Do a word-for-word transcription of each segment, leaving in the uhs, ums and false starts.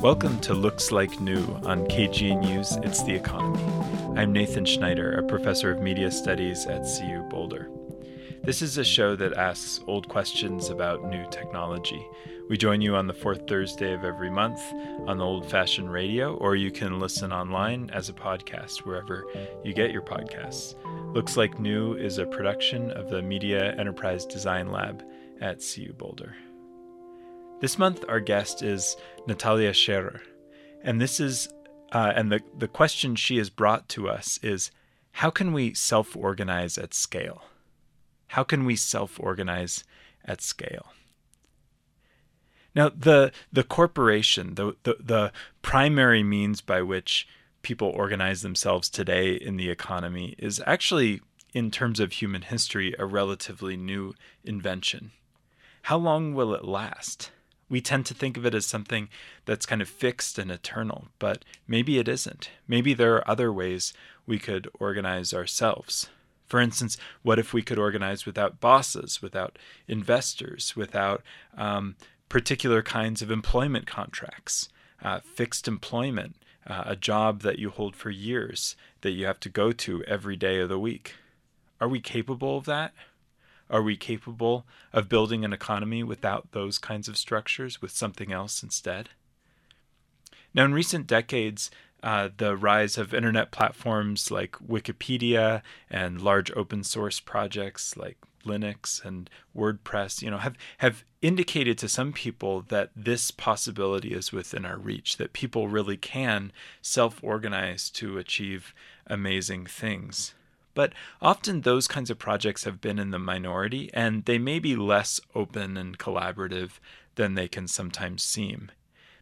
Welcome to Looks Like New on K G N U's It's the Economy. I'm Nathan Schneider, a professor of media studies at C U Boulder. This is a show that asks old questions about new technology. We join you on the fourth Thursday of every month on the old-fashioned radio, or you can listen online as a podcast wherever you get your podcasts. Looks Like New is a production of the Media Enterprise Design Lab at C U Boulder. This month, our guest is Nathalia Scherer, and this is, uh, and the, the question she has brought to us is, how can we self-organize at scale? How can we self-organize at scale? Now, the the corporation, the, the the primary means by which people organize themselves today in the economy is actually, in terms of human history, a relatively new invention. How long will it last? We tend to think of it as something that's kind of fixed and eternal, but maybe it isn't. Maybe there are other ways we could organize ourselves. For instance, what if we could organize without bosses, without investors, without um, particular kinds of employment contracts, uh, fixed employment, uh, a job that you hold for years that you have to go to every day of the week? Are we capable of that? Are we capable of building an economy without those kinds of structures, with something else instead? Now, in recent decades, uh, the rise of internet platforms like Wikipedia and large open source projects like Linux and WordPress, you know, have, have indicated to some people that this possibility is within our reach, that people really can self-organize to achieve amazing things. But often those kinds of projects have been in the minority, and they may be less open and collaborative than they can sometimes seem.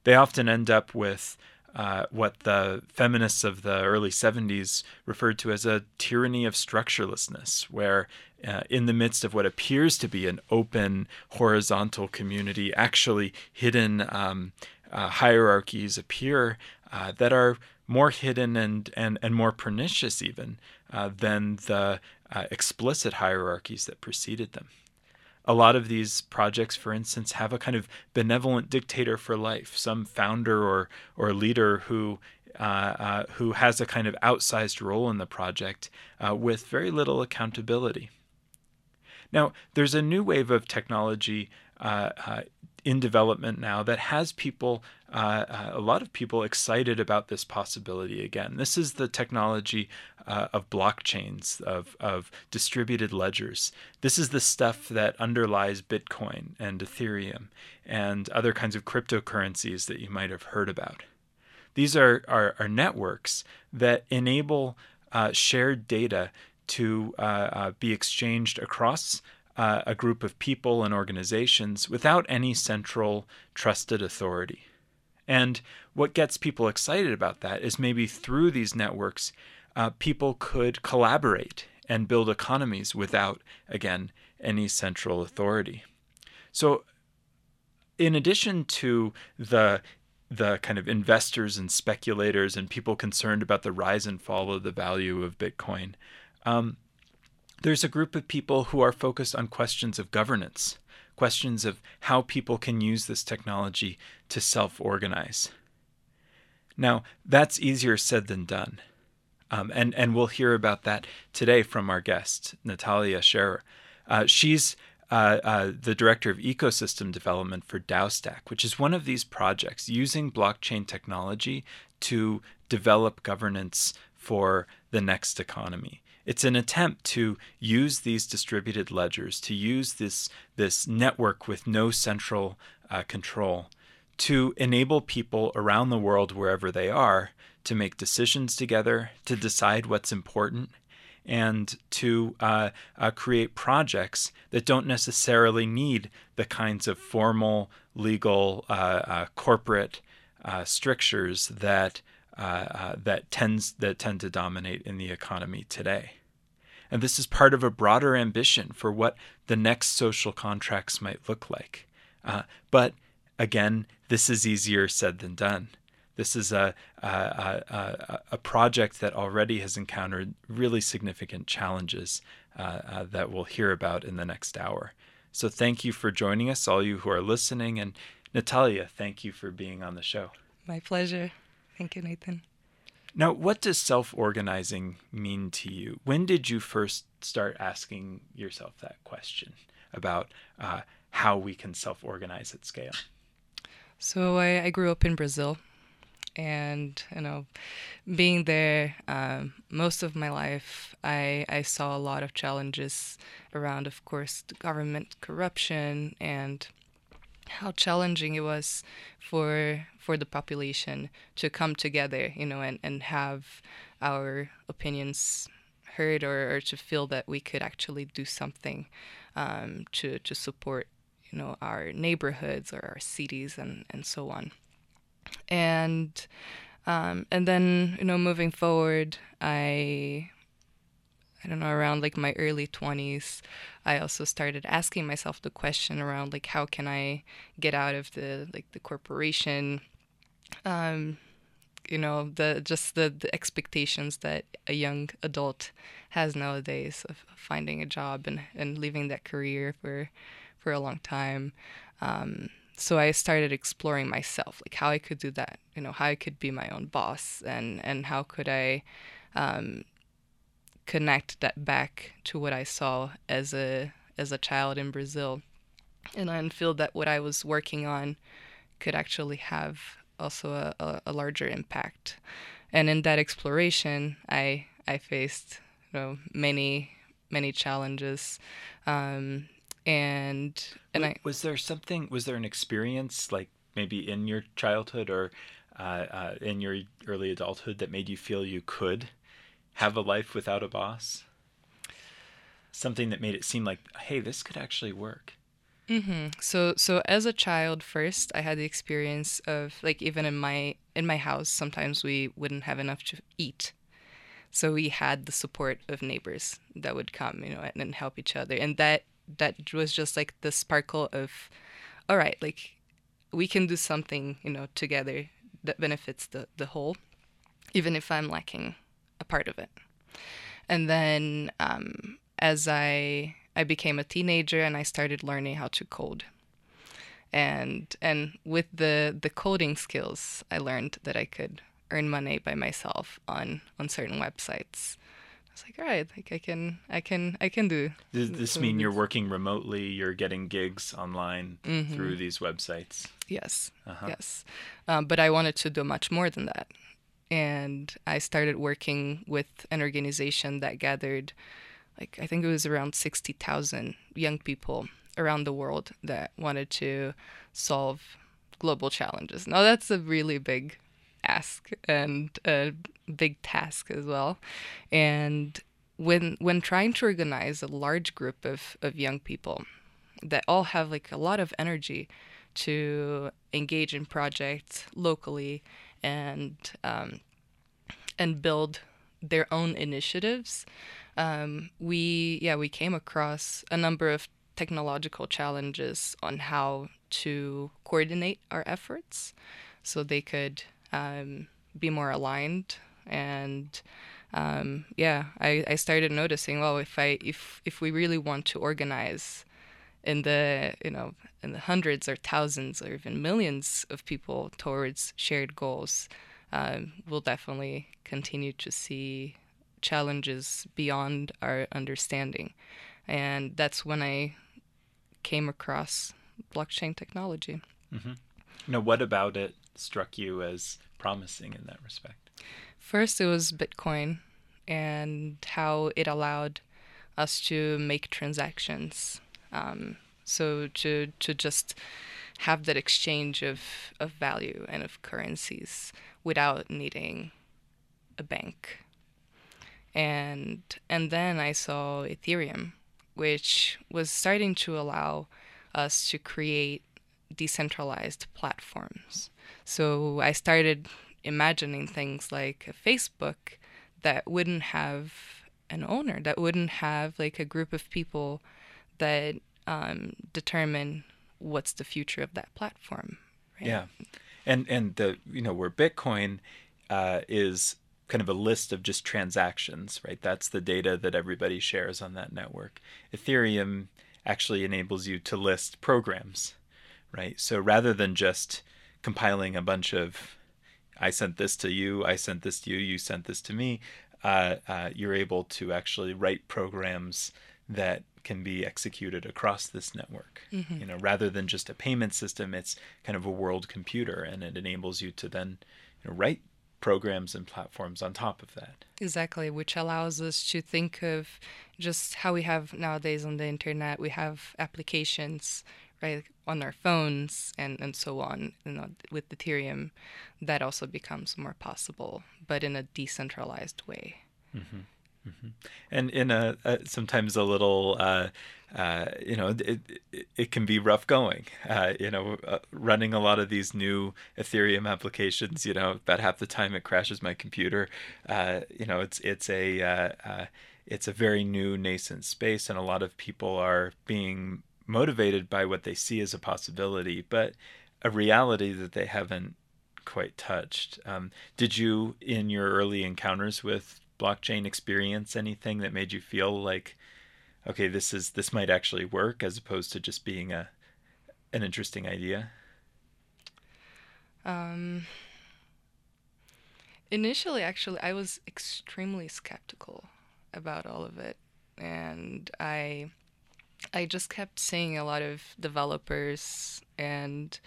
They often end up with uh, what the feminists of the early seventies referred to as a tyranny of structurelessness, where uh, in the midst of what appears to be an open, horizontal community, actually hidden um, uh, hierarchies appear uh, that are more hidden and, and, and more pernicious even uh, than the uh, explicit hierarchies that preceded them. A lot of these projects, for instance, have a kind of benevolent dictator for life, some founder or or leader who uh, uh, who has a kind of outsized role in the project uh, with very little accountability. Now, there's a new wave of technology uh, uh, in development now that has people, uh, a lot of people excited about this possibility again. This is the technology uh, of blockchains, of, of distributed ledgers. This is the stuff that underlies Bitcoin and Ethereum and other kinds of cryptocurrencies that you might have heard about. These are, are, are networks that enable uh, shared data to uh, uh, be exchanged across uh, a group of people and organizations without any central trusted authority. And what gets people excited about that is maybe through these networks, uh, people could collaborate and build economies without, again, any central authority. So in addition to the the kind of investors and speculators and people concerned about the rise and fall of the value of Bitcoin, Um, there's a group of people who are focused on questions of governance, questions of how people can use this technology to self-organize. Now, that's easier said than done. Um, and, and we'll hear about that today from our guest, Nathalia Scherer. Uh, she's Uh, uh, the director of ecosystem development for DAOstack, which is one of these projects using blockchain technology to develop governance for the next economy. It's an attempt to use these distributed ledgers, to use this, this network with no central uh, control, to enable people around the world, wherever they are, to make decisions together, to decide what's important, and to uh, uh, create projects that don't necessarily need the kinds of formal, legal, uh, uh, corporate uh, strictures that uh, uh, that tends that tend to dominate in the economy today. And this is part of a broader ambition for what the next social contracts might look like. Uh, but again, this is easier said than done. This is a, a, a, a project that already has encountered really significant challenges uh, uh, that we'll hear about in the next hour. So thank you for joining us, all you who are listening. And Nathalia, thank you for being on the show. My pleasure. Thank you, Nathan. Now, what does self-organizing mean to you? When did you first start asking yourself that question about uh, how we can self-organize at scale? So I, I grew up in Brazil. And, you know, being there um, most of my life, I, I saw a lot of challenges around, of course, government corruption and how challenging it was for for the population to come together, you know, and, and have our opinions heard or, or to feel that we could actually do something um, to, to support, you know, our neighborhoods or our cities and, and so on. And um, and then, you know, moving forward, I, I don't know, around like my early twenties, I also started asking myself the question around like, how can I get out of the, like the corporation, um, you know, the just the, the expectations that a young adult has nowadays of finding a job and, and leaving that career for, for a long time. Um, So I started exploring myself, like how I could do that, you know, how I could be my own boss and, and how could I um, connect that back to what I saw as a as a child in Brazil. And I feel that what I was working on could actually have also a, a, a larger impact. And in that exploration, I I faced, you know, many, many challenges. Um And and I was there something was there an experience like maybe in your childhood or uh, uh, in your early adulthood that made you feel you could have a life without a boss? Something that made it seem like, hey, this could actually work. Mm-hmm. So so as a child, first I had the experience of like even in my in my house sometimes we wouldn't have enough to eat. So we had the support of neighbors that would come, you know, and, and help each other, and that. That was just like the sparkle of, all right, like we can do something, you know, together that benefits the, the whole, even if I'm lacking a part of it. And then um, as I I became a teenager and I started learning how to code. And and with the, the coding skills, I learned that I could earn money by myself on, on certain websites. I was like, all right, like I can, I can, I can do. Does this mean you're working remotely? You're getting gigs online mm-hmm. through these websites? Yes, uh-huh. yes. Um, but I wanted to do much more than that, and I started working with an organization that gathered, like I think it was around sixty thousand young people around the world that wanted to solve global challenges. Now that's a really big ask and a big task as well. And when when trying to organize a large group of, of young people that all have like a lot of energy to engage in projects locally and um, and build their own initiatives, um, we yeah we came across a number of technological challenges on how to coordinate our efforts so they could Um, be more aligned, and um, yeah, I, I started noticing. Well, if I if if we really want to organize in the you know in the hundreds or thousands or even millions of people towards shared goals, um, we'll definitely continue to see challenges beyond our understanding, and that's when I came across blockchain technology. Mm-hmm. Now, what about it struck you as promising in that respect? First, it was Bitcoin and how it allowed us to make transactions. Um, so to to just have that exchange of, of value and of currencies without needing a bank. And and then I saw Ethereum, which was starting to allow us to create decentralized platforms. So I started imagining things like a Facebook that wouldn't have an owner, that wouldn't have like a group of people that um, determine what's the future of that platform. Right? Yeah, and and the you know where Bitcoin uh, is kind of a list of just transactions, right? That's the data that everybody shares on that network. Ethereum actually enables you to list programs, right? So rather than just compiling a bunch of, I sent this to you, I sent this to you, you sent this to me, uh, uh, you're able to actually write programs that can be executed across this network. Mm-hmm. You know, rather than just a payment system, it's kind of a world computer, and it enables you to then you know, write programs and platforms on top of that. Exactly, which allows us to think of just how we have nowadays on the internet, we have applications, right, on our phones and, and so on. You know, with Ethereum, that also becomes more possible, but in a decentralized way. Mm-hmm. Mm-hmm. And in a, a sometimes a little, uh, uh, you know, it, it it can be rough going. Uh, you know, uh, running a lot of these new Ethereum applications. You know, about half the time it crashes my computer. Uh, you know, it's it's a uh, uh, it's a very new nascent space, and a lot of people are being motivated by what they see as a possibility, but a reality that they haven't quite touched. Um, did you, in your early encounters with blockchain, experience anything that made you feel like, okay, this is this might actually work, as opposed to just being a an interesting idea? Um, initially, actually, I was extremely skeptical about all of it, and I I just kept seeing a lot of developers and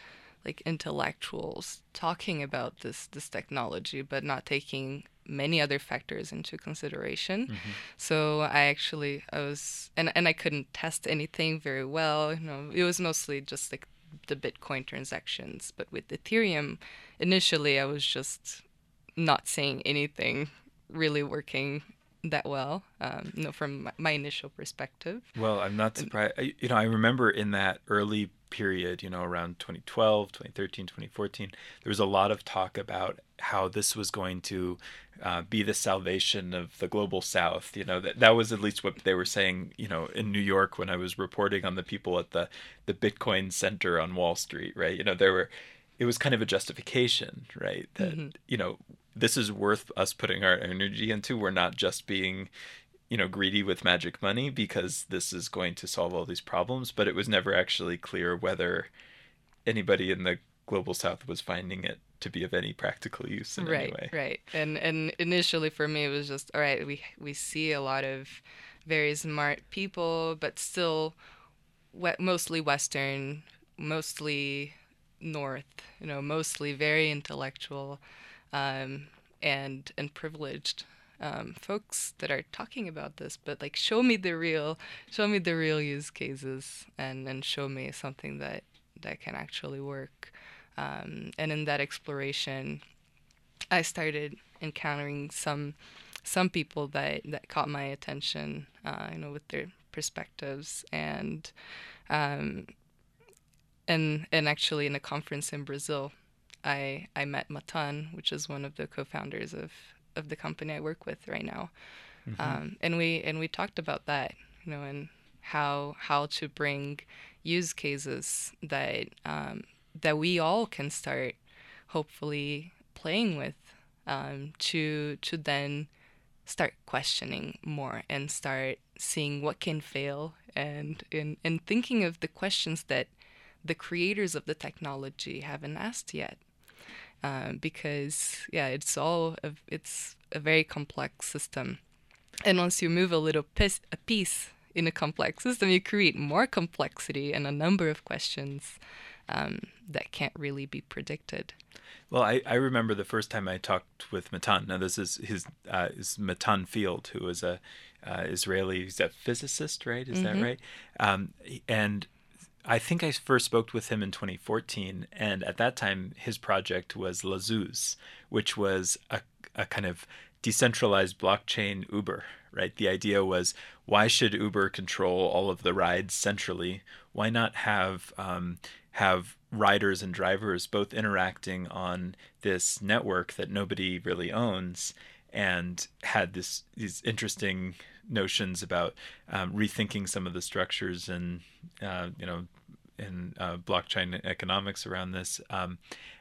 like intellectuals talking about this this technology, but not taking many other factors into consideration. Mm-hmm. So I actually, I was, and, and I couldn't test anything very well. You know, it was mostly just like the Bitcoin transactions, but with Ethereum, initially I was just not seeing anything really working that well, um, you know, from my initial perspective. Well, I'm not surprised. I, you know, I remember in that early period, you know, around twenty twelve, twenty thirteen, twenty fourteen, there was a lot of talk about how this was going to uh, be the salvation of the global South. You know, that that was at least what they were saying, you know, in New York when I was reporting on the people at the, the Bitcoin Center on Wall Street, right? You know, there were, it was kind of a justification, right? That, mm-hmm. you know, this is worth us putting our energy into. We're not just being, you know, greedy with magic money because this is going to solve all these problems. But it was never actually clear whether anybody in the global South was finding it to be of any practical use in right, any way. Right, right. And and initially for me, it was just, all right, we, we see a lot of very smart people, but still we- mostly Western, mostly North, you know, mostly very intellectual um, and and privileged um, folks that are talking about this. But like, show me the real, show me the real use cases, and, and show me something that, that can actually work. Um, and in that exploration, I started encountering some some people that, that caught my attention, uh, you know, with their perspectives. And um, and and actually, in a conference in Brazil, I I met Matan, which is one of the co-founders of, of the company I work with right now, mm-hmm. um, and we and we talked about that, you know, and how how to bring use cases that. Um, that we all can start hopefully playing with um, to to then start questioning more and start seeing what can fail and, and, and thinking of the questions that the creators of the technology haven't asked yet. Um, because, yeah, it's all, a, it's a very complex system. And once you move a little piece, a piece in a complex system, you create more complexity and a number of questions Um, that can't really be predicted. Well, I, I remember the first time I talked with Matan. Now, this is his uh, is Matan Field, who is a uh, Israeli, he's a physicist, right? Is mm-hmm. that right? Um, and I think I first spoke with him in twenty fourteen. And at that time, his project was Lazuz, which was a, a kind of decentralized blockchain Uber, right? The idea was, why should Uber control all of the rides centrally? Why not have... Um, have riders and drivers both interacting on this network that nobody really owns, and had this these interesting notions about um, rethinking some of the structures and uh, you know in uh, blockchain economics around this. Um,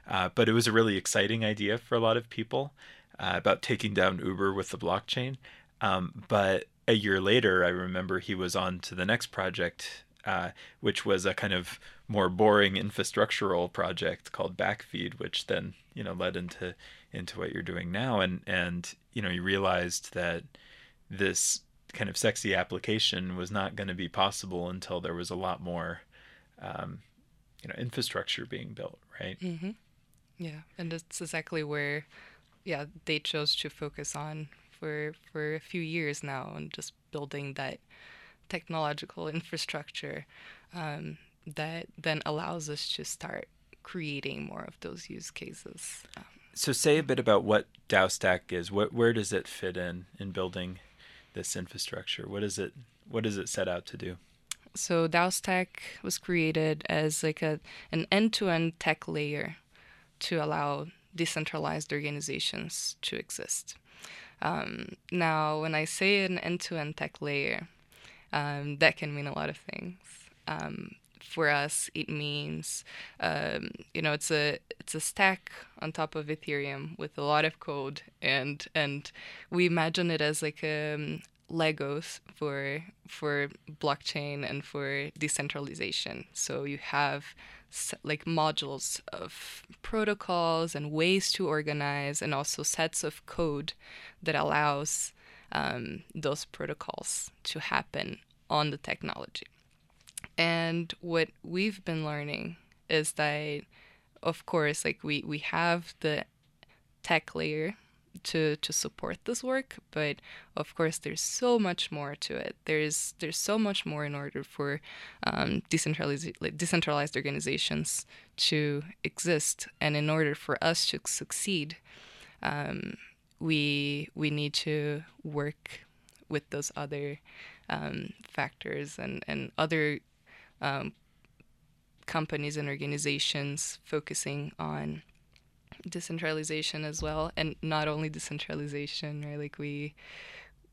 uh, but it was a really exciting idea for a lot of people uh, about taking down Uber with the blockchain. Um, but a year later, I remember he was on to the next project, uh, which was a kind of more boring infrastructural project called Backfeed, which then you know led into into what you're doing now. And and you know you realized that this kind of sexy application was not going to be possible until there was a lot more um, you know infrastructure being built, right? Mm-hmm. Yeah, and that's exactly where yeah they chose to focus on for for a few years now, and just building that technological infrastructure um, that then allows us to start creating more of those use cases. Um, so say a bit about what DAOstack is. What, where does it fit in in building this infrastructure? What is it? What is it set out to do? So DAOstack was created as like a an end-to-end tech layer to allow decentralized organizations to exist. Um, now, when I say an end-to-end tech layer, um, that can mean a lot of things. Um, for us, it means um, you know it's a it's a stack on top of Ethereum with a lot of code, and and we imagine it as like um, Legos for for blockchain and for decentralization. So you have like modules of protocols and ways to organize, and also sets of code that allows um, those protocols to happen on the technology. And what we've been learning is that, of course, like we, we have the tech layer to to support this work, but of course there's so much more to it. There's there's so much more in order for um, decentralized decentralized organizations to exist, and in order for us to succeed, um, we we need to work with those other um, factors and and other um, companies and organizations focusing on decentralization as well, and not only decentralization, right? Like we,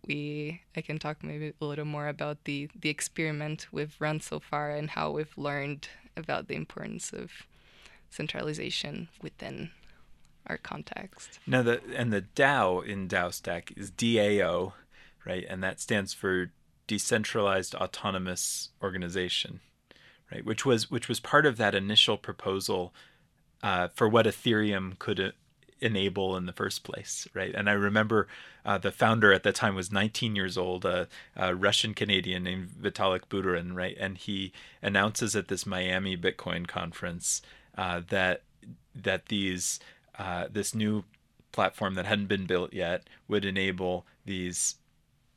we, I can talk maybe a little more about the the experiment we've run so far and how we've learned about the importance of centralization within our context. Now, the and the DAO in DAOstack is D A O, right? And that stands for Decentralized Autonomous Organization, right? Which was which was part of that initial proposal. Uh, for what Ethereum could uh, enable in the first place, right? And I remember uh, the founder at that time was nineteen years old, a, a Russian Canadian named Vitalik Buterin, right? And he announces at this Miami Bitcoin conference uh, that that these uh, this new platform that hadn't been built yet would enable these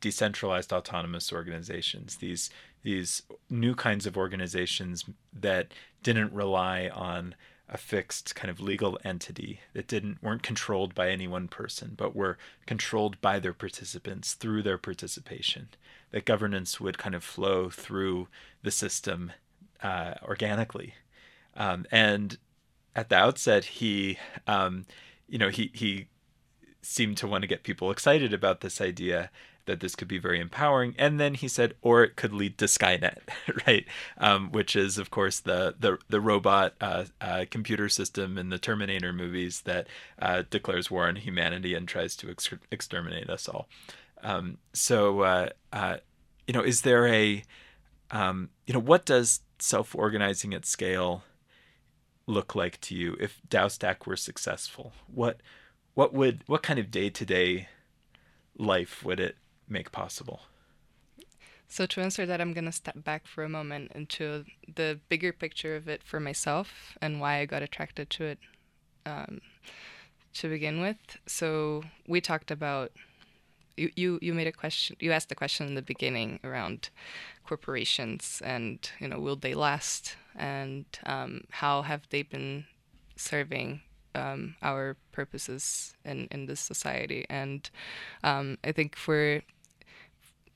decentralized autonomous organizations, these these new kinds of organizations that didn't rely on a fixed kind of legal entity, that didn't weren't controlled by any one person, but were controlled by their participants through their participation. That governance would kind of flow through the system uh, organically. Um, and at the outset, he, um, you know, he he seemed to want to get people excited about this idea that this could be very empowering. And then he said, or it could lead to Skynet, right? Um, which is, of course, the the, the robot uh, uh, computer system in the Terminator movies that uh, declares war on humanity and tries to ex- exterminate us all. Um, so, uh, uh, you know, is there a, um, you know, what does self-organizing at scale look like to you if DAOstack were successful? What, what would, what kind of day-to-day life would it make possible? So to answer that, I'm going to step back for a moment into the bigger picture of it for myself and why I got attracted to it um, to begin with. So we talked about, you, you, you made a question, you asked the question in the beginning around corporations and, you know, will they last, and um, how have they been serving Um, our purposes in, in this society. And um, I think for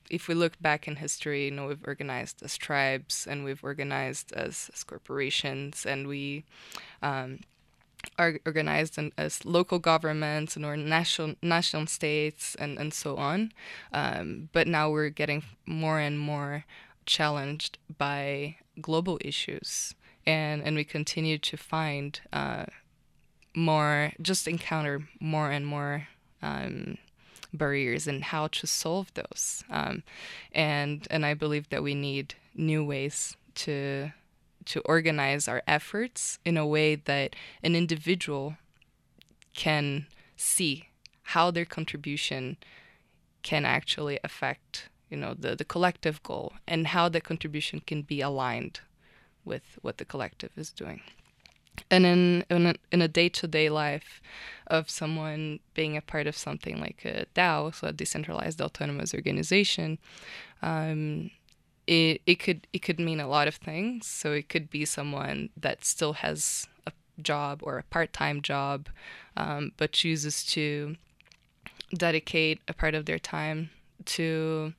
if we look back in history, you know, we've organized as tribes and we've organized as, as corporations, and we um, are organized in, as local governments and or national national states and, and so on. Um, but now we're getting more and more challenged by global issues, and, and we continue to find uh, more, just encounter more and more um, barriers in how to solve those. Um, and and I believe that we need new ways to to organize our efforts in a way that an individual can see how their contribution can actually affect, you know, the, the collective goal, and how that contribution can be aligned with what the collective is doing. And in in a, in a day-to-day life of someone being a part of something like a DAO, so a decentralized autonomous organization, um, it it could it could mean a lot of things. So it could be someone that still has a job or a part-time job, um, but chooses to dedicate a part of their time to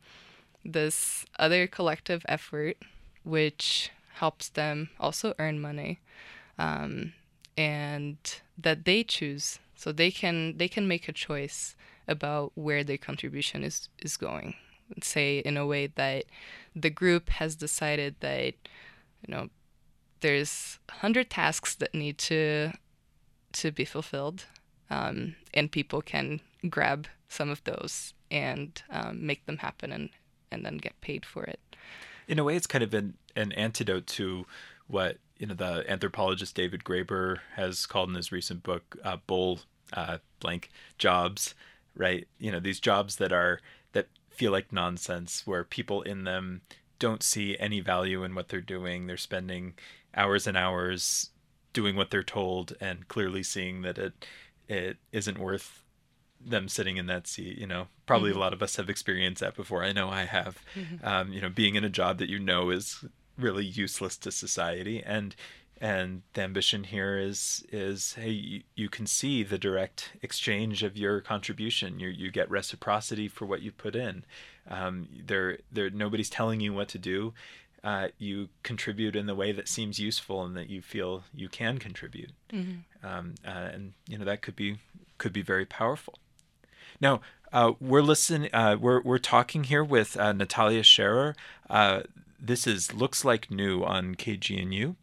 this other collective effort, which helps them also earn money, um, and that they choose, so they can they can make a choice about where their contribution is is going. Say in a way that the group has decided that, you know, there's one hundred tasks that need to to be fulfilled, um, and people can grab some of those and um, make them happen and, and then get paid for it. In a way, it's kind of an, an antidote to what, you know, the anthropologist David Graeber has called in his recent book, uh, bull uh, blank jobs, right? You know, these jobs that are, that feel like nonsense, where people in them don't see any value in what they're doing. They're spending hours and hours doing what they're told and clearly seeing that it it isn't worth them sitting in that seat. You know, probably mm-hmm. a lot of us have experienced that before. I know I have. Mm-hmm. Um, you know, being in a job that you know is really useless to society, and and the ambition here is is hey, you, you can see the direct exchange of your contribution. You you get reciprocity for what you put in. Um, there there nobody's telling you what to do. Uh, you contribute in the way that seems useful and that you feel you can contribute. Mm-hmm. Um, uh, and you know, that could be could be very powerful. Now, uh, we're listening. Uh, we're we're talking here with uh, Nathalia Scherer. Uh, this is Looks Like New on K G N U,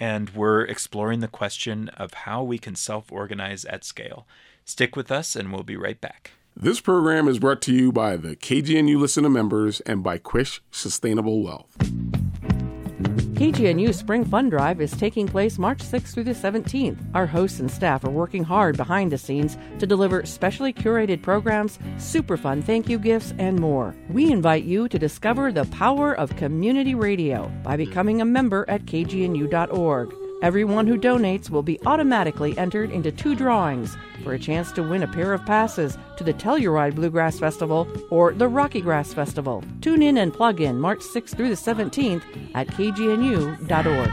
and we're exploring the question of how we can self-organize at scale. Stick with us, and we'll be right back. This program is brought to you by the K G N U Listener members and by Quish Sustainable Wealth. K G N U Spring Fund Drive is taking place March sixth through the seventeenth. Our hosts and staff are working hard behind the scenes to deliver specially curated programs, super fun thank you gifts, and more. We invite you to discover the power of community radio by becoming a member at K G N U dot org. Everyone who donates will be automatically entered into two drawings for a chance to win a pair of passes to the Telluride Bluegrass Festival or the Rocky Grass Festival. Tune in and plug in March sixth through the seventeenth at K G N U dot org.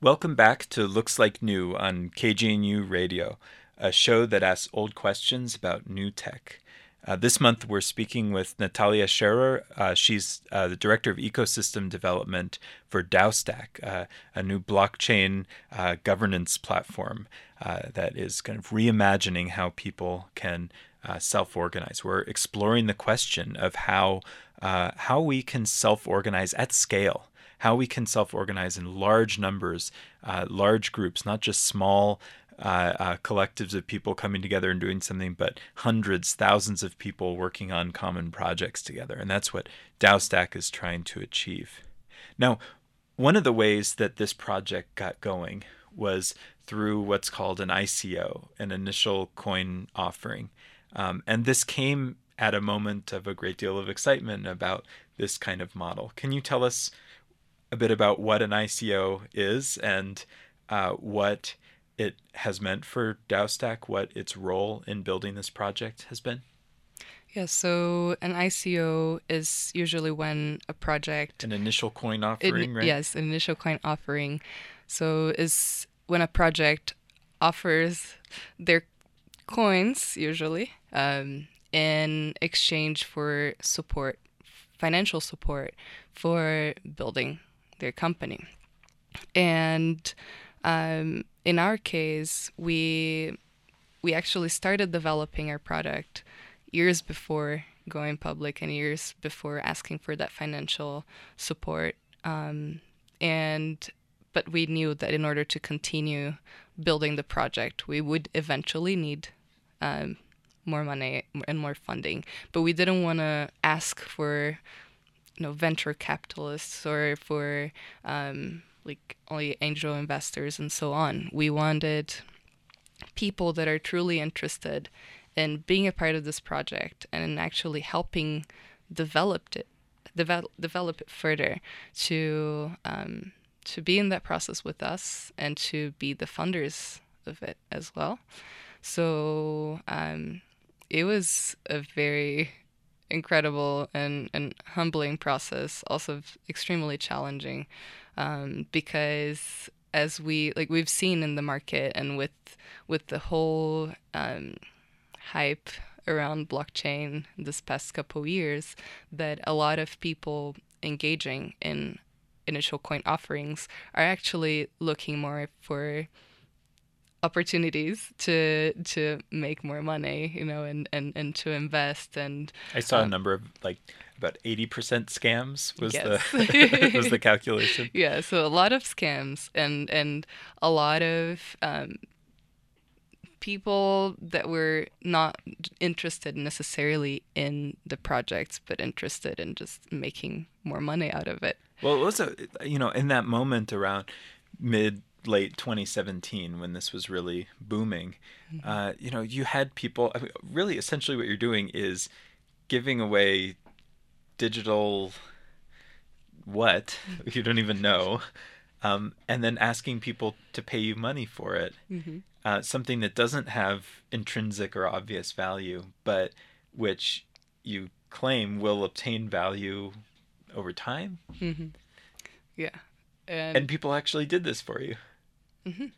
Welcome back to Looks Like New on K G N U Radio, a show that asks old questions about new tech. Uh, this month, we're speaking with Nathalia Scherer. Uh, she's uh, the Director of Ecosystem Development for DAOstack, uh, a new blockchain uh, governance platform uh, that is kind of reimagining how people can uh, self-organize. We're exploring the question of how uh, how we can self-organize at scale, how we can self-organize in large numbers, uh, large groups, not just small Uh, uh, collectives of people coming together and doing something, but hundreds, thousands of people working on common projects together. And that's what DAOstack is trying to achieve. Now, one of the ways that this project got going was through what's called an I C O, an initial coin offering. Um, and this came at a moment of a great deal of excitement about this kind of model. Can you tell us a bit about what an I C O is and uh, what it has meant for DAOstack, what its role in building this project has been? Yeah, so an I C O is usually when a project... An initial coin offering, it, right? Yes, an initial coin offering. So is when a project offers their coins, usually, um, in exchange for support, financial support for building their company. And Um, in our case, we we actually started developing our product years before going public and years before asking for that financial support. Um, and but we knew that in order to continue building the project, we would eventually need um, more money and more funding. But we didn't want to ask for, you know, venture capitalists or for um, like only angel investors and so on. We wanted people that are truly interested in being a part of this project and in actually helping develop it, develop, develop it further to um, to be in that process with us and to be the funders of it as well. So um, it was a very incredible and, and humbling process, also extremely challenging, um, because as we like we've seen in the market and with with the whole um, hype around blockchain this past couple of years, that a lot of people engaging in initial coin offerings are actually looking more for opportunities to to make more money, you know, and, and, and to invest. And I saw um, a number of like about eighty percent scams was yes. the was the calculation. Yeah, so a lot of scams and and a lot of um, people that were not interested necessarily in the projects, but interested in just making more money out of it. Well, it was a, you know, in that moment around mid. late twenty seventeen, when this was really booming, mm-hmm. uh, you know, you had people, I mean, really essentially what you're doing is giving away digital what you don't even know, um, and then asking people to pay you money for it, mm-hmm. uh, something that doesn't have intrinsic or obvious value, but which you claim will obtain value over time. Mm-hmm. Yeah. And, and people actually did this for you. Mm-hmm.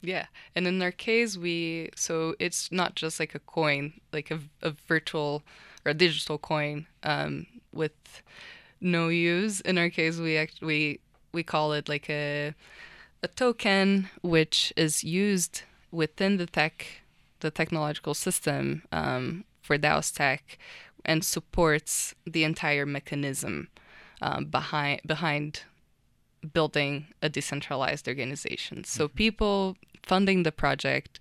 Yeah. And in our case, we, so it's not just like a coin, like a, a virtual or a digital coin um, with no use. In our case, we actually, we, we call it like a a token, which is used within the tech, the technological system um, for DAOstack and supports the entire mechanism um, behind, behind, building a decentralized organization. So mm-hmm. people funding the project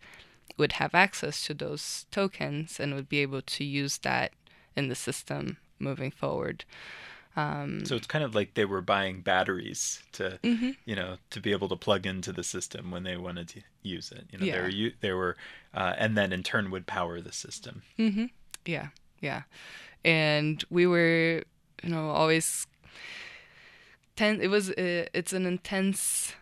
would have access to those tokens and would be able to use that in the system moving forward. Um, so it's kind of like they were buying batteries to, mm-hmm. you know, to be able to plug into the system when they wanted to use it. You know, yeah. they were, u- they were uh, and then in turn would power the system. Mm-hmm. Yeah, yeah. And we were, you know, always... It was uh, it's an intense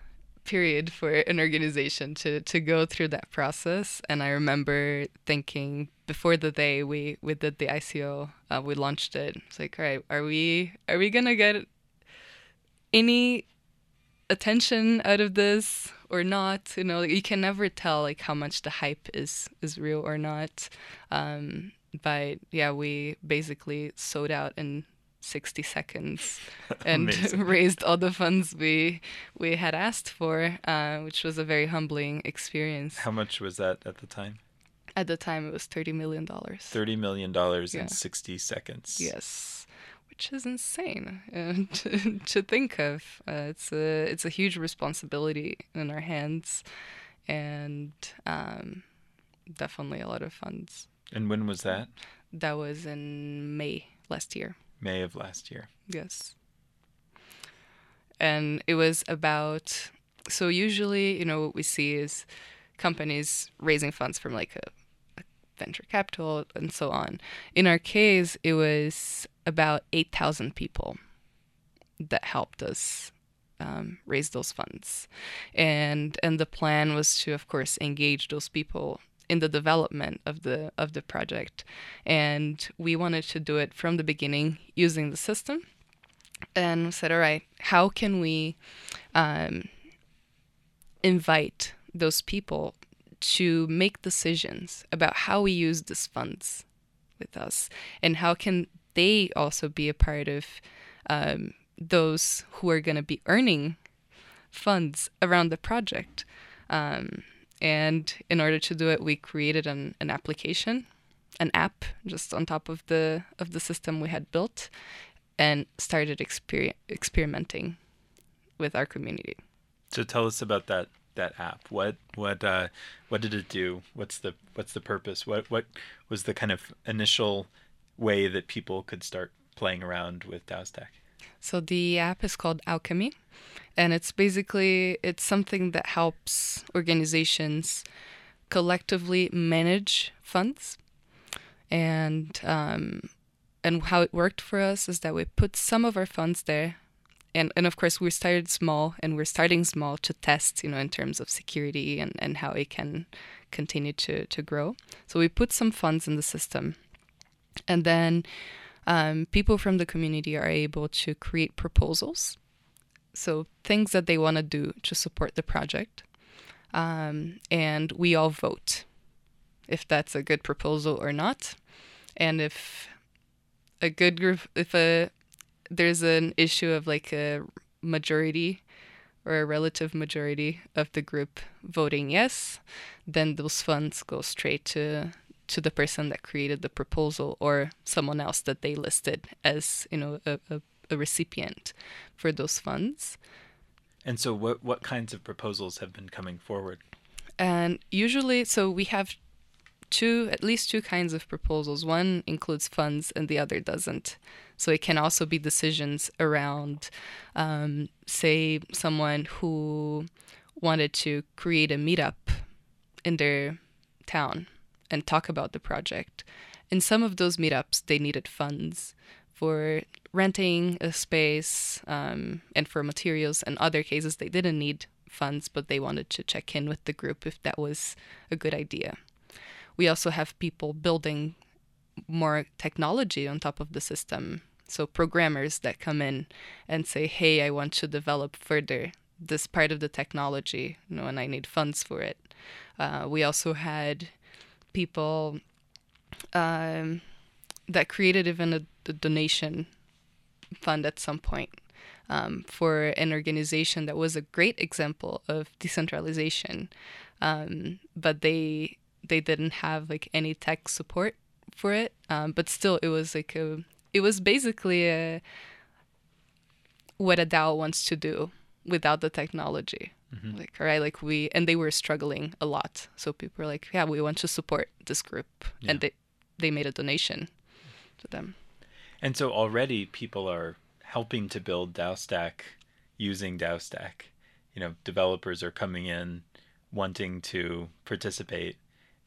period for an organization to, to go through that process. And I remember thinking before the day we, we did the I C O, uh, we launched it. It's like, all right, are we are we gonna get any attention out of this or not? You know, like, you can never tell like how much the hype is is real or not. Um, but yeah, we basically sold out in sixty seconds and raised all the funds we we had asked for, uh, which was a very humbling experience. How much was that at the time? At the time, it was thirty million dollars. thirty million dollars yeah. in sixty seconds. Yes, which is insane uh, to, to think of. Uh, it's a it's a huge responsibility in our hands, and um, definitely a lot of funds. And when was that? That was in May last year. May of last year. Yes. And it was about, so usually, you know, what we see is companies raising funds from like a, a venture capital and so on. In our case, it was about eight thousand people that helped us um, raise those funds. And and the plan was to, of course, engage those people in the development of the of the project. And we wanted to do it from the beginning using the system, and we said, all right, how can we um, invite those people to make decisions about how we use these funds with us, and how can they also be a part of um, those who are going to be earning funds around the project? Um, and in order to do it, we created an, an application, an app just on top of the of the system we had built, and started exper experimenting with our community. So tell us about that that app. What what uh, what did it do? What's the what's the purpose? What what was the kind of initial way that people could start playing around with DAOstack? So the app is called Alchemy, and it's basically it's something that helps organizations collectively manage funds. And um, and how it worked for us is that we put some of our funds there, and and of course we started small, and we're starting small to test, you know, in terms of security and, and how it can continue to to grow. So we put some funds in the system, and then um, people from the community are able to create proposals, so things that they want to do to support the project, um, and we all vote if that's a good proposal or not. And if a good group, if a there's an issue of like a majority or a relative majority of the group voting yes, then those funds go straight to to the person that created the proposal or someone else that they listed as, you know, a, a, a recipient for those funds. And so what what kinds of proposals have been coming forward? And usually, so we have Two, at least two kinds of proposals. One includes funds and the other doesn't. So it can also be decisions around, um, say, someone who wanted to create a meetup in their town and talk about the project. In some of those meetups, they needed funds for renting a space, um, and for materials. In other cases, they didn't need funds, but they wanted to check in with the group if that was a good idea. We also have people building more technology on top of the system. So programmers that come in and say, hey, I want to develop further this part of the technology, you know, and I need funds for it. Uh, we also had people um, that created even a, a donation fund at some point um, for an organization that was a great example of decentralization, um, but they... they didn't have like any tech support for it, um, but still it was like a, it was basically a, what a DAO wants to do without the technology. Mm-hmm. Like, all right, like we, and they were struggling a lot. So people were like, yeah, we want to support this group. Yeah. And they, they made a donation to them. And so already people are helping to build DAOstack using DAOstack. You know, developers are coming in wanting to participate,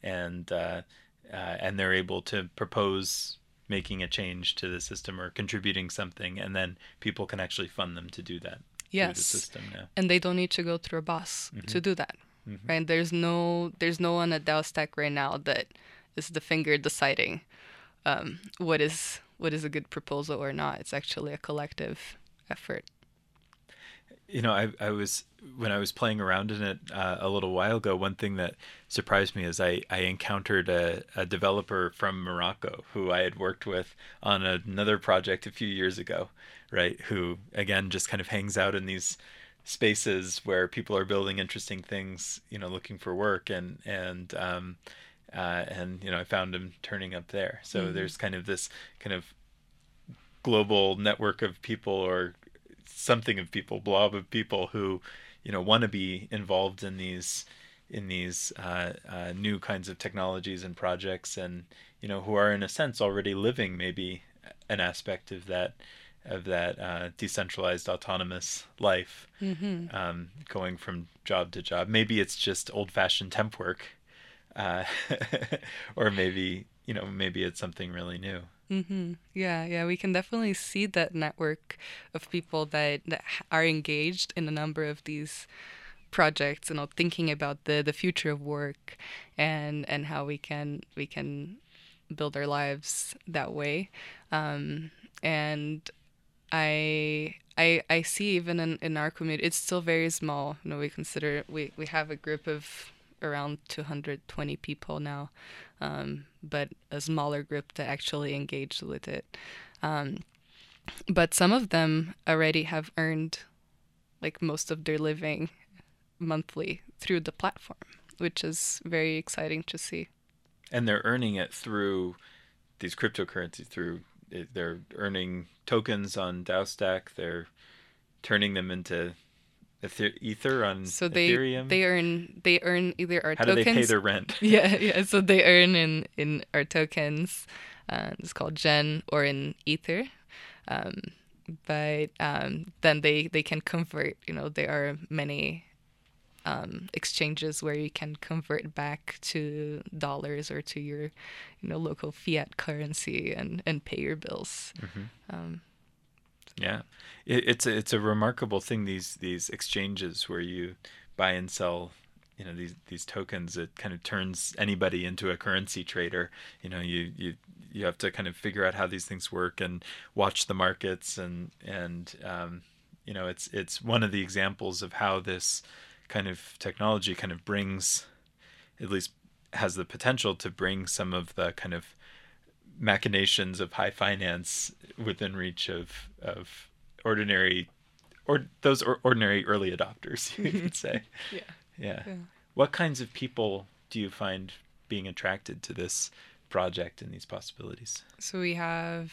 and uh, uh, and they're able to propose making a change to the system or contributing something, and then people can actually fund them to do that. Yes. Through the system now. And they don't need to go through a boss mm-hmm. to do that. Mm-hmm. Right? There's no there's no one at DAOstack right now that is the finger deciding um, what is what is a good proposal or not. It's actually a collective effort. You know, I I was when I was playing around in it uh, a little while ago. One thing that surprised me is I I encountered a, a developer from Morocco who I had worked with on another project a few years ago, right? Who again just kind of hangs out in these spaces where people are building interesting things, you know, looking for work, and and um, uh, and you know, I found him turning up there. So mm-hmm. there's kind of this kind of global network of people or something of people, blob of people who, you know, want to be involved in these, in these uh, uh, new kinds of technologies and projects, and you know, who are in a sense already living maybe an aspect of that, of that uh, decentralized autonomous life, mm-hmm. um, going from job to job. Maybe it's just old-fashioned temp work, uh, or maybe you know, maybe it's something really new. Mm-hmm. Yeah, yeah, we can definitely see that network of people that, that are engaged in a number of these projects, you know, thinking about the, the future of work and and how we can we can build our lives that way. Um, and I I I see even in, in our community, it's still very small. You know, we consider we, we have a group of around two hundred twenty people now, um, but a smaller group that actually engaged with it. Um, but some of them already have earned like most of their living monthly through the platform, which is very exciting to see. And they're earning it through these cryptocurrencies, through they're earning tokens on DAOstack, they're turning them into ether on so they, Ethereum. They earn they earn either our How tokens. How do they pay their rent? yeah, yeah. So they earn in, in our tokens, uh, it's called Gen, or in ether. Um, but um, then they, they can convert, you know, there are many um, exchanges where you can convert back to dollars or to your, you know, local fiat currency and, and pay your bills. Mm-hmm. Um, yeah, it, it's a, it's a remarkable thing, these these exchanges where you buy and sell, you know, these these tokens. It kind of turns anybody into a currency trader. You know, you you you have to kind of figure out how these things work and watch the markets, and and um, you know, it's it's one of the examples of how this kind of technology kind of brings, at least has the potential to bring, some of the kind of machinations of high finance within reach of of ordinary, or those or ordinary early adopters, you could say. yeah. yeah. Yeah. What kinds of people do you find being attracted to this project and these possibilities? So we have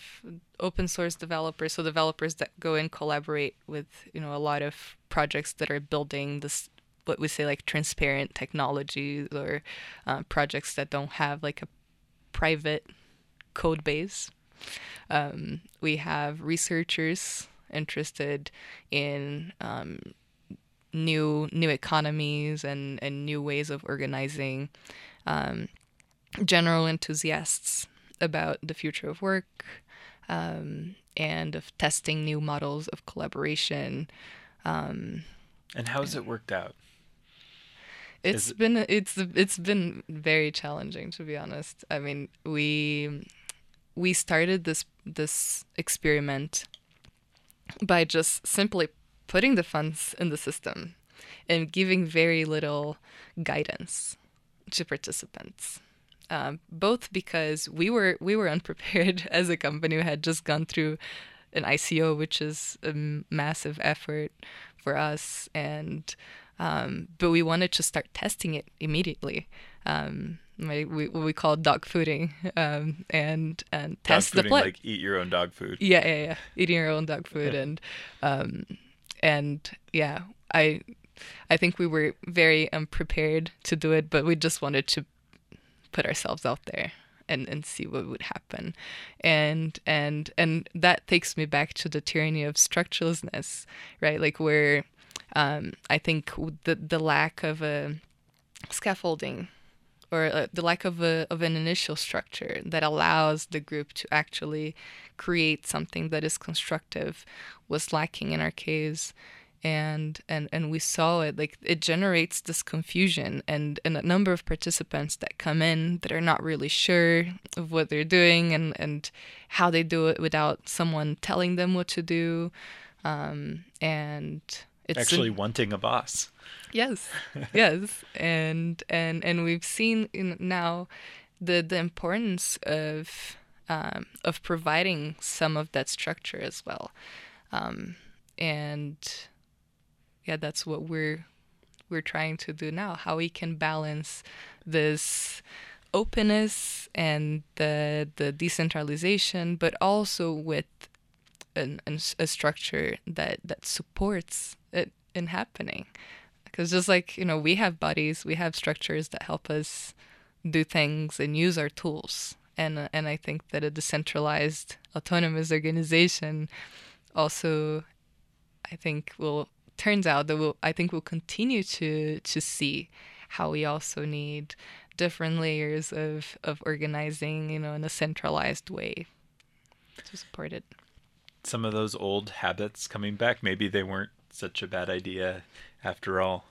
open source developers, so developers that go and collaborate with, you know, a lot of projects that are building this, what we say, like transparent technologies, or uh, projects that don't have like a private code base. Um, we have researchers interested in um, new new economies and, and new ways of organizing, um, general enthusiasts about the future of work, um, and of testing new models of collaboration. Um, and how has it worked out? It's Is it- been it's it's been very challenging, to be honest. I mean, we. We started this this experiment by just simply putting the funds in the system and giving very little guidance to participants. Um, both because we were we were unprepared as a company. We had just gone through an I C O, which is a massive effort for us, and um, but we wanted to start testing it immediately. Um, My, we what we call dog fooding, um, and and dog test fooding, the play. Like eat your own dog food. Yeah, yeah, yeah. Eating your own dog food, yeah. and um, and yeah, I I think we were very unprepared to do it, but we just wanted to put ourselves out there and, and see what would happen, and and and that takes me back to the tyranny of structurelessness, right? Like where um, I think the the lack of a scaffolding, or the lack of a of an initial structure that allows the group to actually create something that is constructive, was lacking in our case, and and and we saw it, like it generates this confusion and and a number of participants that come in that are not really sure of what they're doing and and how they do it without someone telling them what to do, um, and it's actually an- wanting a boss. Yes, yes, and and and we've seen in now the the importance of um, of providing some of that structure as well, um, and yeah, that's what we're we're trying to do now. How we can balance this openness and the the decentralization, but also with an, an, a structure that that supports it in happening. Because just like, you know, we have bodies, we have structures that help us do things and use our tools. And and I think that a decentralized, autonomous organization also, I think, will, turns out that we'll, I think we'll continue to to see how we also need different layers of, of organizing, you know, in a centralized way to support it. Some of those old habits coming back, maybe they weren't such a bad idea after all.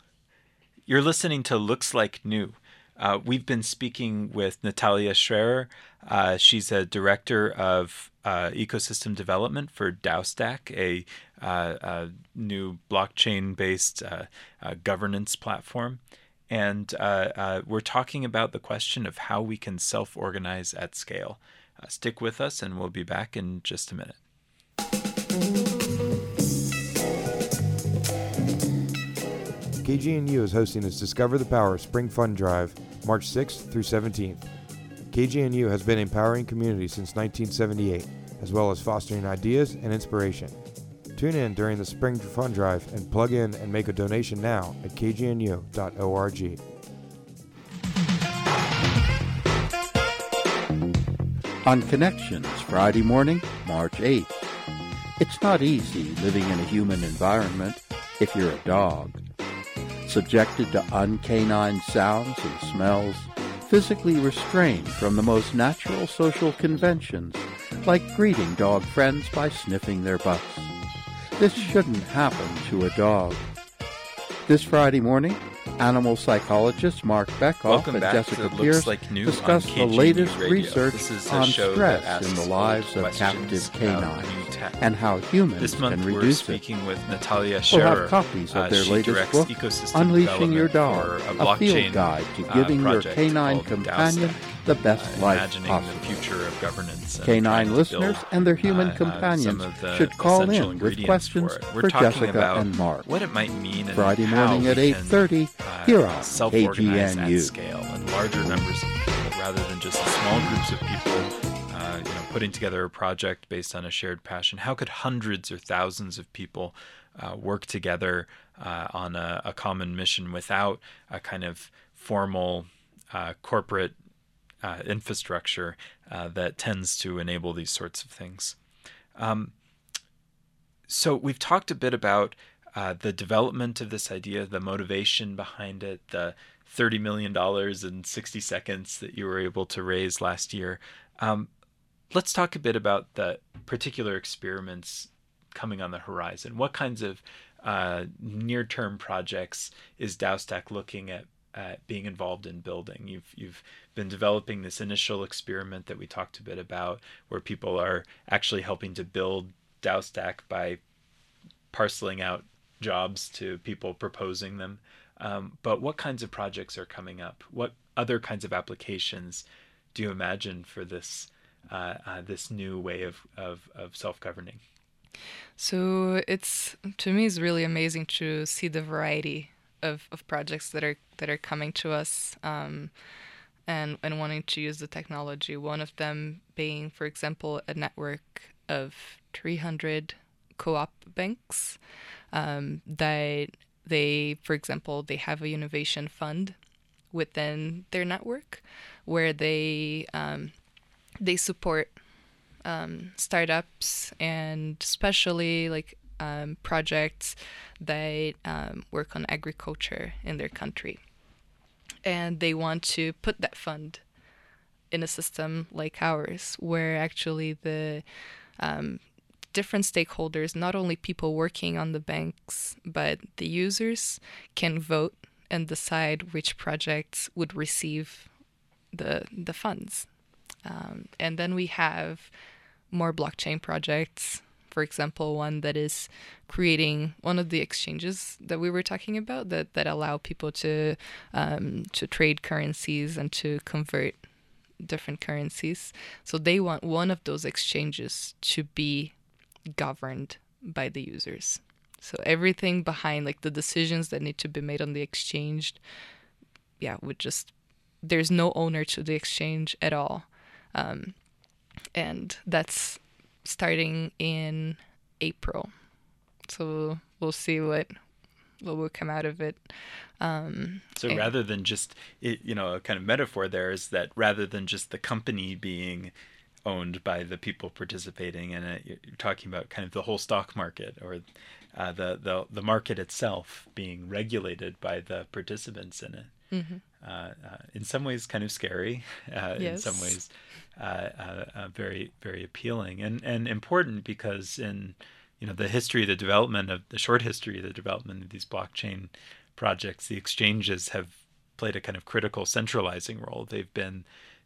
You're listening to Looks Like New. Uh, we've been speaking with Nathalia Scherer. Uh, she's a director of uh, ecosystem development for DAOstack, a, uh, a new blockchain-based uh, uh, governance platform. And uh, uh, we're talking about the question of how we can self-organize at scale. Uh, stick with us, and we'll be back in just a minute. K G N U is hosting its Discover the Power Spring Fund Drive, March sixth through seventeenth. K G N U has been empowering communities since nineteen seventy-eight, as well as fostering ideas and inspiration. Tune in during the Spring Fund Drive and plug in and make a donation now at k g n u dot org. On Connections, Friday morning, March eighth. It's not easy living in a human environment if you're a dog. Subjected to uncanine sounds and smells, physically restrained from the most natural social conventions, like greeting dog friends by sniffing their butts. This shouldn't happen to a dog. This Friday morning, animal psychologist Mark Beckhoff and Jessica Pierce like discuss the latest research on stress in the lives of captive canines and how humans this month can we're reduce speaking it. With Nathalia Scherer. We'll have copies of their uh, latest book, Unleashing Your Dog, a, a field guide to giving uh, your canine companion the best uh, life possible. The future of governance. Canine listeners build, and their human uh, companions uh, should call in with questions for, for Jessica and Mark. What it might mean Friday morning at eight thirty. Uh, here on self-organized at scale and larger numbers of people rather than just small groups of people uh, you know, putting together a project based on a shared passion. How could hundreds or thousands of people uh, work together uh, on a, a common mission without a kind of formal uh, corporate uh, infrastructure uh, that tends to enable these sorts of things? Um, so we've talked a bit about Uh, the development of this idea, the motivation behind it, the thirty million dollars in sixty seconds that you were able to raise last year. Um, let's talk a bit about the particular experiments coming on the horizon. What kinds of uh, near-term projects is DAOstack looking at uh, being involved in building? You've, you've been developing this initial experiment that we talked a bit about, where people are actually helping to build DAOstack by parceling out jobs to people proposing them. Um, but what kinds of projects are coming up? What other kinds of applications do you imagine for this uh, uh, this new way of, of, of self-governing? So it's, to me, it's really amazing to see the variety of, of projects that are that are coming to us um, and, and wanting to use the technology. One of them being, for example, a network of three hundred co-op banks um, that they, for example, they have a innovation fund within their network where they um, they support um, startups and especially like um, projects that um, work on agriculture in their country, and they want to put that fund in a system like ours where actually the um, different stakeholders, not only people working on the banks, but the users can vote and decide which projects would receive the the funds. Um, and then we have more blockchain projects, for example, one that is creating one of the exchanges that we were talking about that, that allow people to um, to trade currencies and to convert different currencies. So they want one of those exchanges to be governed by the users. So everything behind, like the decisions that need to be made on the exchange, yeah, would just, there's no owner to the exchange at all. Um, and that's starting in April. So we'll see what what will come out of it. Um, so and- rather than just, it, you know, a kind of metaphor there is that rather than just the company being owned by the people participating in it, you're talking about kind of the whole stock market or uh, the, the the market itself being regulated by the participants in it. Mm-hmm. Uh, uh, in some ways, kind of scary. Uh, yes. In some ways, uh, uh, uh, very very appealing and and important because in you know the history, the development of the short history, the development of these blockchain projects, the exchanges have played a kind of critical centralizing role. They've been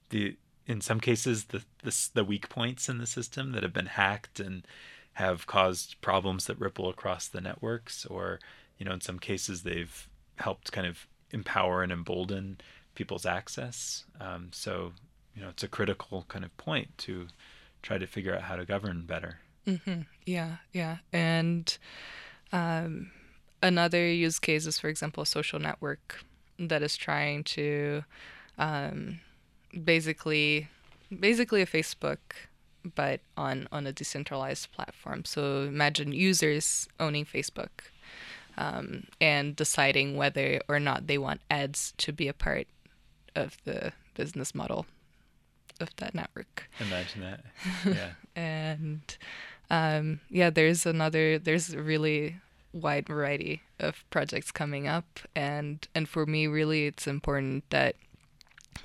the in some cases, the, the the weak points in the system that have been hacked and have caused problems that ripple across the networks, or you know, in some cases, they've helped kind of empower and embolden people's access. Um, so, you know, it's a critical kind of point to try to figure out how to govern better. Mm-hmm. Yeah, yeah, and um, Another use case is, for example, a social network that is trying to um, basically basically a Facebook, but on, on a decentralized platform. So imagine users owning Facebook um, and deciding whether or not they want ads to be a part of the business model of that network. Imagine that. Yeah. And um, yeah, there's another, there's a really wide variety of projects coming up. And, and for me, really, it's important that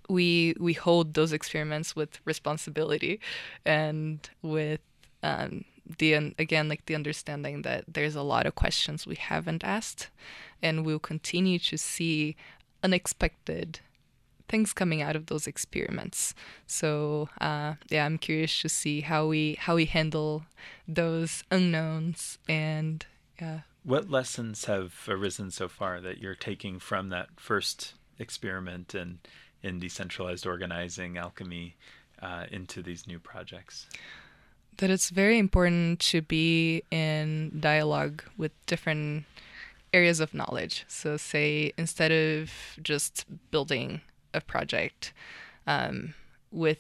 we we hold those experiments with responsibility and with um, the again like the understanding that there's a lot of questions we haven't asked, and we'll continue to see unexpected things coming out of those experiments. So uh, yeah, I'm curious to see how we how we handle those unknowns. And yeah, what lessons have arisen so far that you're taking from that first experiment and in decentralized organizing, Alchemy, uh, into these new projects? That it's very important to be in dialogue with different areas of knowledge. So say, instead of just building a project, um, with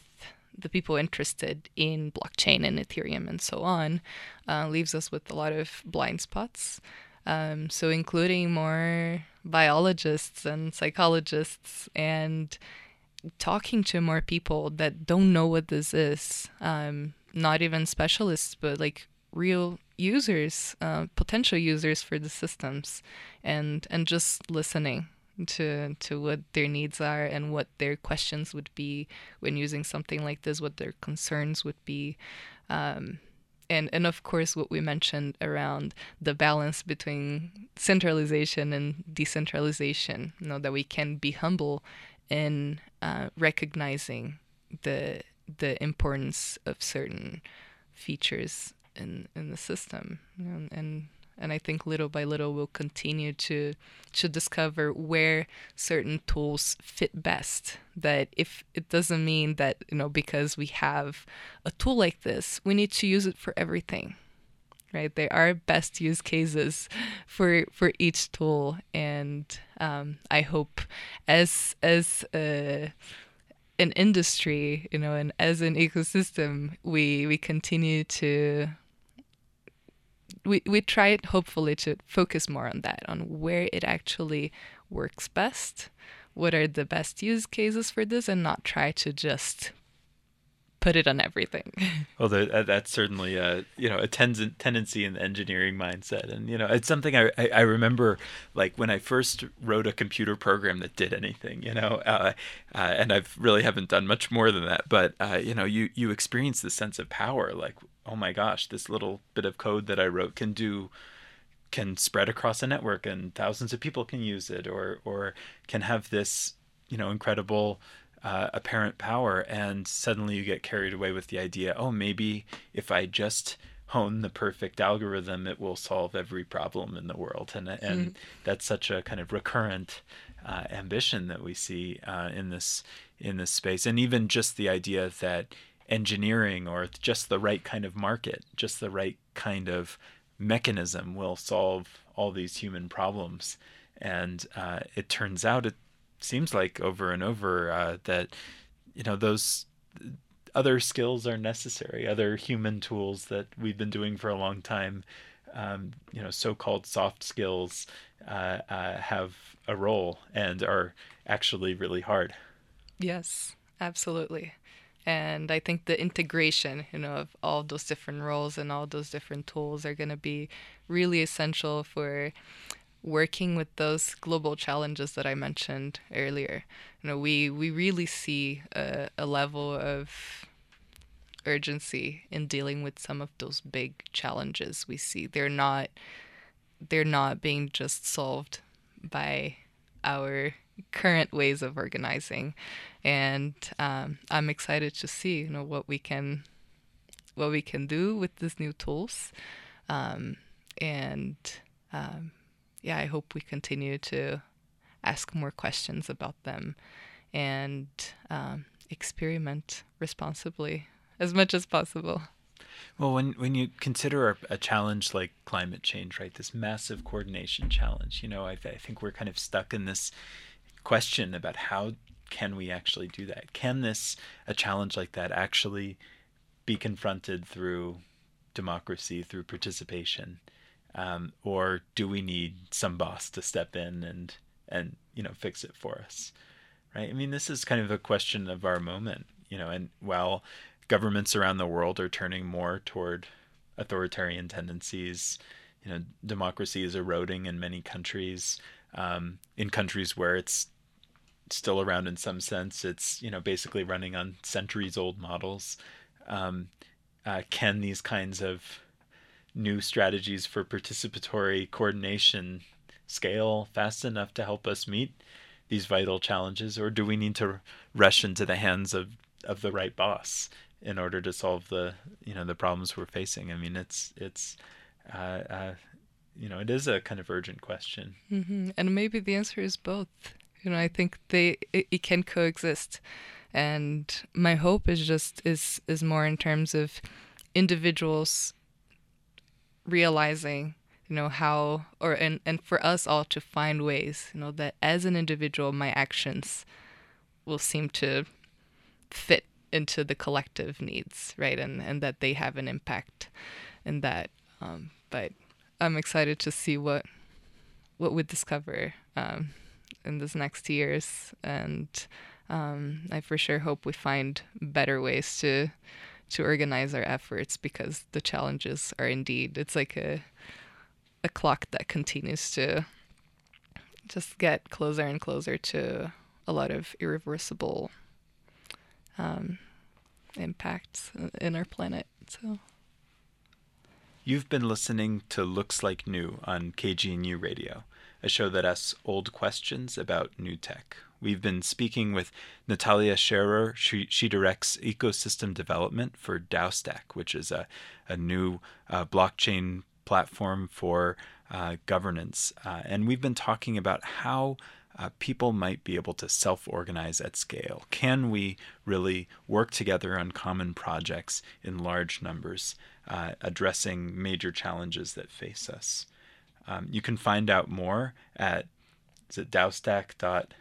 the people interested in blockchain and Ethereum and so on, uh, leaves us with a lot of blind spots. Um, so including more biologists and psychologists and talking to more people that don't know what this is, um, not even specialists, but like real users, uh, potential users for the systems, and, and just listening to to what their needs are and what their questions would be when using something like this, what their concerns would be. Um, And and of course, what we mentioned around the balance between centralization and decentralization, you know, that we can be humble in uh, recognizing the the importance of certain features in, in the system. And, and and I think little by little, we'll continue to to discover where certain tools fit best. That if it doesn't mean that, you know, because we have a tool like this, we need to use it for everything, right? There are best use cases for for each tool, and um, I hope as as uh, an industry, you know, and as an ecosystem, we we continue to we we try hopefully to focus more on that, on where it actually works best. What are the best use cases for this, and not try to just put it on everything. Well, that's certainly a, you know, a ten- tendency in the engineering mindset. And, you know, it's something I, I remember, like, when I first wrote a computer program that did anything, you know, uh, uh, and I've really haven't done much more than that. But, uh, you know, you, you experience the sense of power, like, oh, my gosh, this little bit of code that I wrote can do can spread across a network, and thousands of people can use it, or or can have this, you know, incredible uh, apparent power. And suddenly you get carried away with the idea, oh, maybe if I just hone the perfect algorithm, it will solve every problem in the world. And and mm. that's such a kind of recurrent uh, ambition that we see uh, in this in this space. And even just the idea that engineering, or just the right kind of market, just the right kind of mechanism will solve all these human problems. And uh, it turns out, it seems like over and over uh, that, you know, those other skills are necessary, other human tools that we've been doing for a long time, um, you know, so-called soft skills uh, uh, have a role and are actually really hard. Yes, absolutely. And I think the integration, you know, of all those different roles and all those different tools are going to be really essential for working with those global challenges that I mentioned earlier. You know, we, we really see a, a level of urgency in dealing with some of those big challenges we see. They're not they're not being just solved by our current ways of organizing, and um, I'm excited to see, you know, what we can what we can do with these new tools, um, and um, yeah, I hope we continue to ask more questions about them and um, experiment responsibly as much as possible. Well, when, when you consider a challenge like climate change, right, this massive coordination challenge, you know, I, th I think we're kind of stuck in this question about how can we actually do that? Can this, a challenge like that, actually be confronted through democracy, through participation? Um, or do we need some boss to step in and, and, you know, fix it for us, right? I mean, this is kind of a question of our moment, you know, and while governments around the world are turning more toward authoritarian tendencies, you know, democracy is eroding in many countries, um, in countries where it's still around in some sense, it's, you know, basically running on centuries old models. Um, uh, can these kinds of new strategies for participatory coordination scale fast enough to help us meet these vital challenges, or do we need to rush into the hands of of the right boss in order to solve the you know the problems we're facing? I mean, it's it's uh, uh, you know it is a kind of urgent question. Mm-hmm. And maybe the answer is both. You know, I think they it, it can coexist, and my hope is just is is more in terms of individuals realizing, you know, how, or and, and for us all to find ways, you know, that as an individual, my actions will seem to fit into the collective needs, right? And, and that they have an impact in that. Um, but I'm excited to see what what we discover um, in this next years. And um, I for sure hope we find better ways to to organize our efforts, because the challenges are indeed, it's like a a clock that continues to just get closer and closer to a lot of irreversible um, impacts in our planet. So you've been listening to Looks Like New on K G N U Radio, a show that asks old questions about new tech. We've been speaking with Nathalia Scherer. She, she directs ecosystem development for DAOstack, which is a, a new uh, blockchain platform for uh, governance. Uh, and we've been talking about how uh, people might be able to self-organize at scale. Can we really work together on common projects in large numbers, uh, addressing major challenges that face us? Um, you can find out more at is it DAOstack dot com?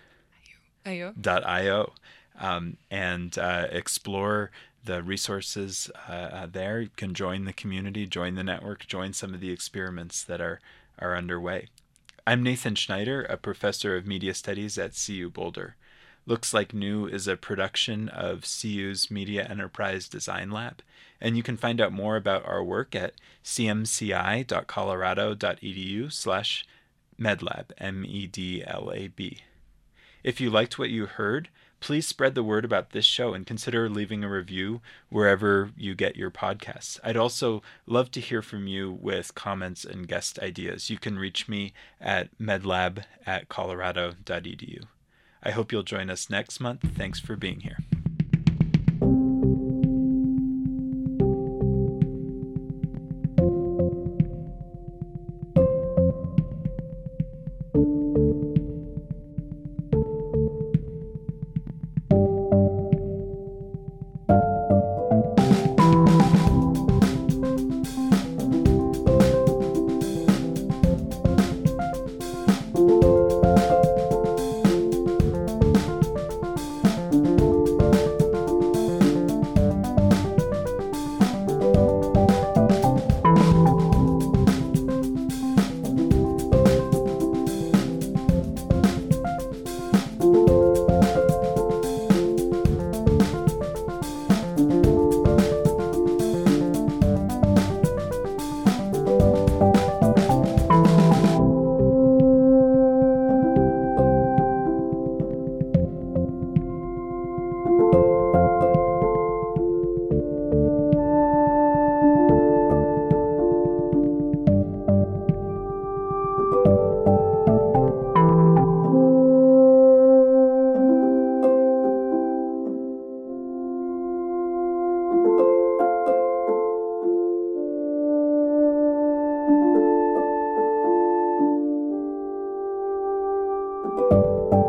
.io um, and uh, explore the resources uh, uh, there. You can join the community, join the network, join some of the experiments that are, are underway. I'm Nathan Schneider, a professor of media studies at C U Boulder. Looks Like New is a production of C U's Media Enterprise Design Lab, and you can find out more about our work at c m c i dot colorado dot e d u slash medlab, M E D L A B. If you liked what you heard, please spread the word about this show and consider leaving a review wherever you get your podcasts. I'd also love to hear from you with comments and guest ideas. You can reach me at medlab at colorado dot e d u. I hope you'll join us next month. Thanks for being here. Thank you.